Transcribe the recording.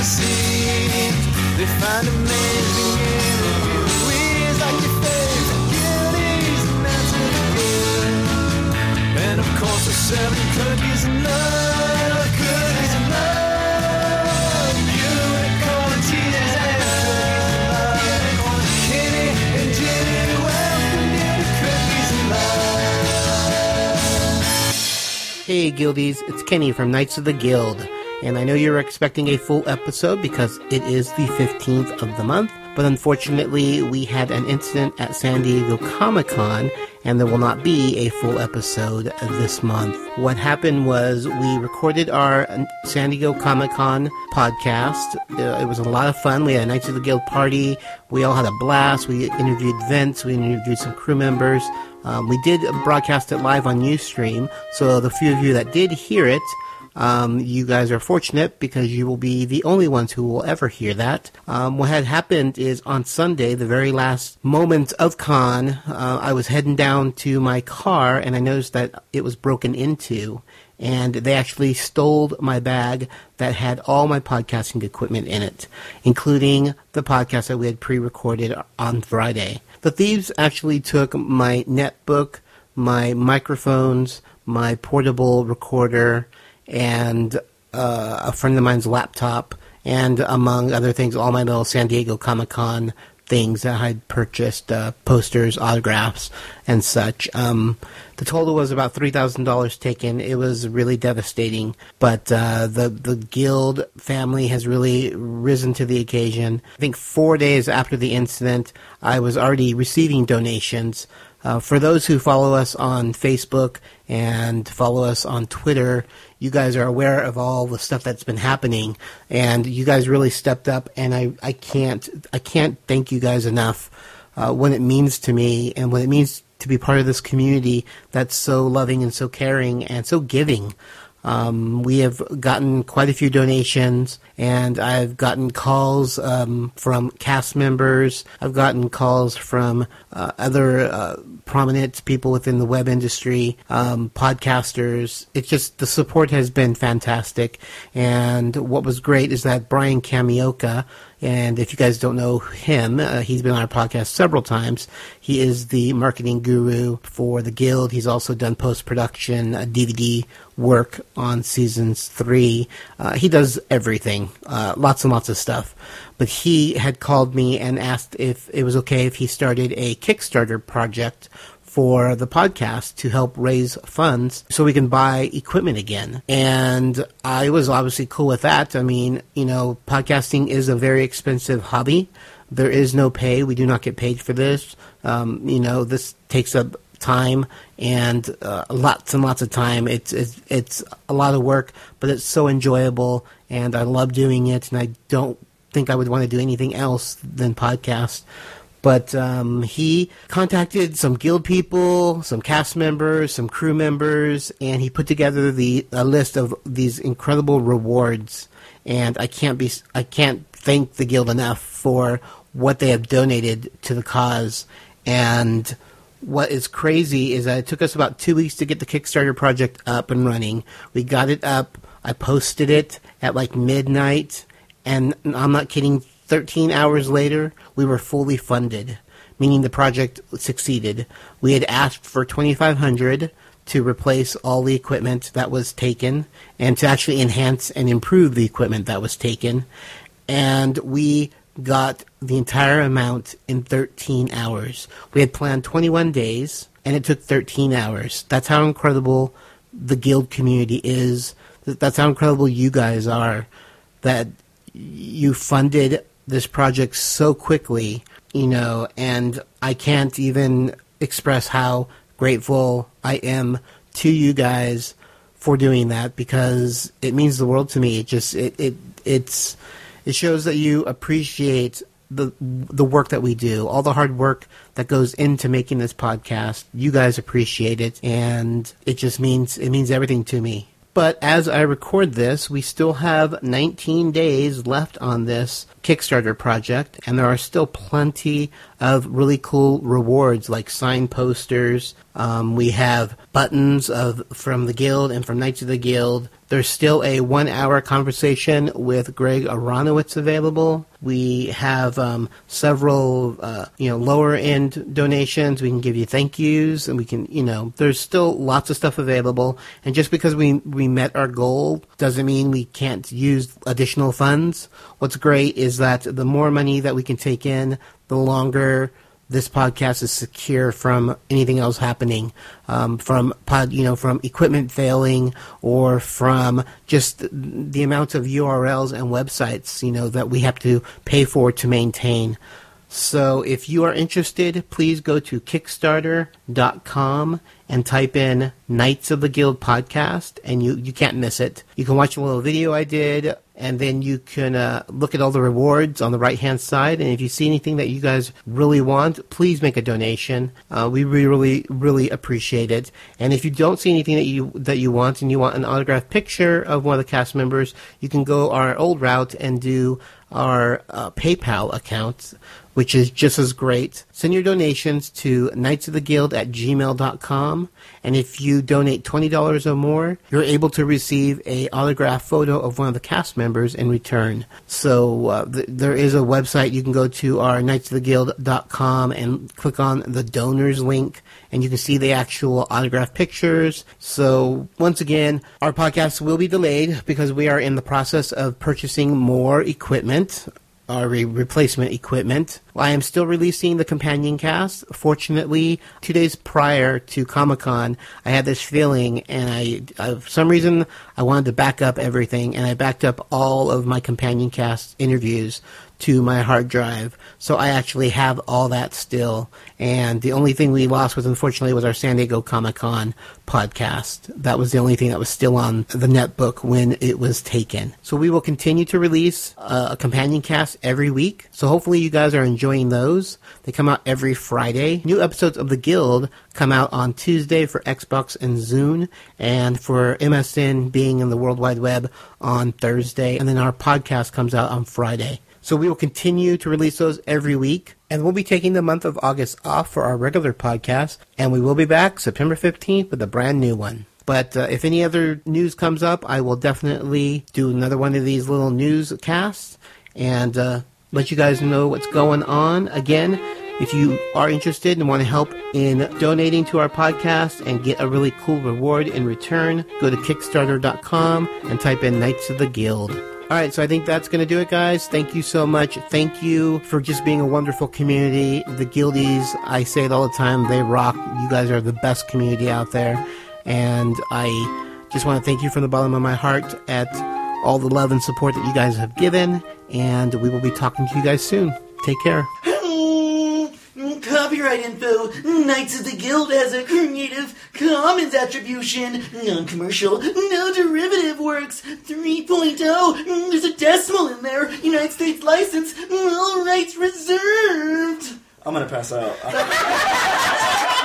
to see. They find amazing interviewees like your favorite guildies and Knights of the Guild. And of course the 7 cookies and love, cookies and love, unicorn tears and love. Kenny and Jenny, welcome you to Cookies and Love. Hey guildies, it's Kenny from Knights of the Guild. And I know you're expecting a full episode because it is the 15th of the month, but unfortunately we had an incident at San Diego Comic-Con and there will not be a full episode this month. What happened was we recorded our San Diego Comic-Con podcast. It was a lot of fun. We had a Knights of the Guild party. We all had a blast. We interviewed Vince. We interviewed some crew members. We did broadcast it live on Ustream, so the few of you that did hear it, you guys are fortunate because you will be the only ones who will ever hear that. What had happened is on Sunday, the very last moments of con, I was heading down to my car and I noticed that it was broken into and they actually stole my bag that had all my podcasting equipment in it, including the podcast that we had pre-recorded on Friday. The thieves actually took my netbook, my microphones, my portable recorder, and a friend of mine's laptop, and among other things, all my little San Diego Comic-Con things that I'd purchased, posters, autographs, and such. The total was about $3,000 taken. It was really devastating, but the Guild family has really risen to the occasion. I think 4 days after the incident, I was already receiving donations. For those who follow us on Facebook and follow us on Twitter, you guys are aware of all the stuff that's been happening, and you guys really stepped up, and I can't thank you guys enough. What it means to me and what it means to be part of this community that's so loving and so caring and so giving. We have gotten quite a few donations, and I've gotten calls from cast members. I've gotten calls from other prominent people within the web industry, podcasters. It's just the support has been fantastic. And what was great is that Brian Kamioka, and if you guys don't know him, he's been on our podcast several times. He is the marketing guru for the Guild. He's also done post-production DVD work on seasons 3. He does everything, lots and lots of stuff. But he had called me and asked if it was okay if he started a Kickstarter project for the podcast to help raise funds so we can buy equipment again. And I was obviously cool with that. I mean, you know, podcasting is a very expensive hobby. There is no pay. We do not get paid for this. You know, this takes up time and lots and lots of time. It's a lot of work, but it's so enjoyable and I love doing it, and I don't think I would want to do anything else than podcast. But he contacted some guild people, some cast members, some crew members, and he put together a list of these incredible rewards. And I can't thank the guild enough for what they have donated to the cause. And what is crazy is that it took us about 2 weeks to get the Kickstarter project up and running. We got it up. I posted it at like midnight, and I'm not kidding. 13 hours later, we were fully funded, meaning the project succeeded. We had asked for $2,500 to replace all the equipment that was taken and to actually enhance and improve the equipment that was taken. And we got the entire amount in 13 hours. We had planned 21 days, and it took 13 hours. That's how incredible the Guild community is. That's how incredible you guys are, that you funded this project so quickly, you know, and I can't even express how grateful I am to you guys for doing that, because it means the world to me. It just it shows that you appreciate the work that we do, all the hard work that goes into making this podcast. You guys appreciate it, and it just means everything to me. But as I record this, we still have 19 days left on this Kickstarter project, and there are still plenty of really cool rewards like sign posters. We have buttons from the Guild and from Knights of the Guild. There's still a 1-hour conversation with Greg Aronowitz available. We have several, lower end donations. We can give you thank yous, and we can, there's still lots of stuff available. And just because we met our goal doesn't mean we can't use additional funds. What's great is that the more money that we can take in, the longer this podcast is secure from anything else happening, from equipment failing or from just the amount of URLs and websites, that we have to pay for to maintain. So if you are interested, please go to Kickstarter.com and type in Knights of the Guild podcast, and you can't miss it. You can watch a little video I did, and then you can look at all the rewards on the right-hand side. And if you see anything that you guys really want, please make a donation. We really, really appreciate it. And if you don't see anything that you want, and you want an autographed picture of one of the cast members, you can go our old route and do our PayPal account, which is just as great. Send your donations to knightsoftheguild@gmail.com, and if you donate $20 or more, you're able to receive an autographed photo of one of the cast members in return. So there is a website. You can go to our knightsoftheguild.com and click on the donors link, and you can see the actual autographed pictures. So once again, our podcast will be delayed because we are in the process of purchasing more equipment, our replacement equipment. I am still releasing the companion cast. Fortunately, 2 days prior to Comic-Con, I had this feeling, and I for some reason, I wanted to back up everything, and I backed up all of my companion cast interviews to my hard drive. So I actually have all that still. And the only thing we lost was, unfortunately, was our San Diego Comic-Con podcast. That was the only thing that was still on the netbook when it was taken. So we will continue to release a companion cast every week. So hopefully you guys are enjoying those. They come out every Friday. New episodes of The Guild come out on Tuesday for Xbox and Zune, and for MSN being in the World Wide Web on Thursday. And then our podcast comes out on Friday. So we will continue to release those every week. And we'll be taking the month of August off for our regular podcast. And we will be back September 15th with a brand new one. But if any other news comes up, I will definitely do another one of these little newscasts and let you guys know what's going on. Again, if you are interested and want to help in donating to our podcast and get a really cool reward in return, go to Kickstarter.com and type in Knights of the Guild. All right, so I think that's going to do it, guys. Thank you so much. Thank you for just being a wonderful community. The Guildies, I say it all the time, they rock. You guys are the best community out there. And I just want to thank you from the bottom of my heart at all the love and support that you guys have given. And we will be talking to you guys soon. Take care. Copyright info, Knights of the Guild has a Creative Commons attribution, non-commercial, no derivative works, 3.0, there's a decimal in there, United States license, all rights reserved. I'm gonna pass out.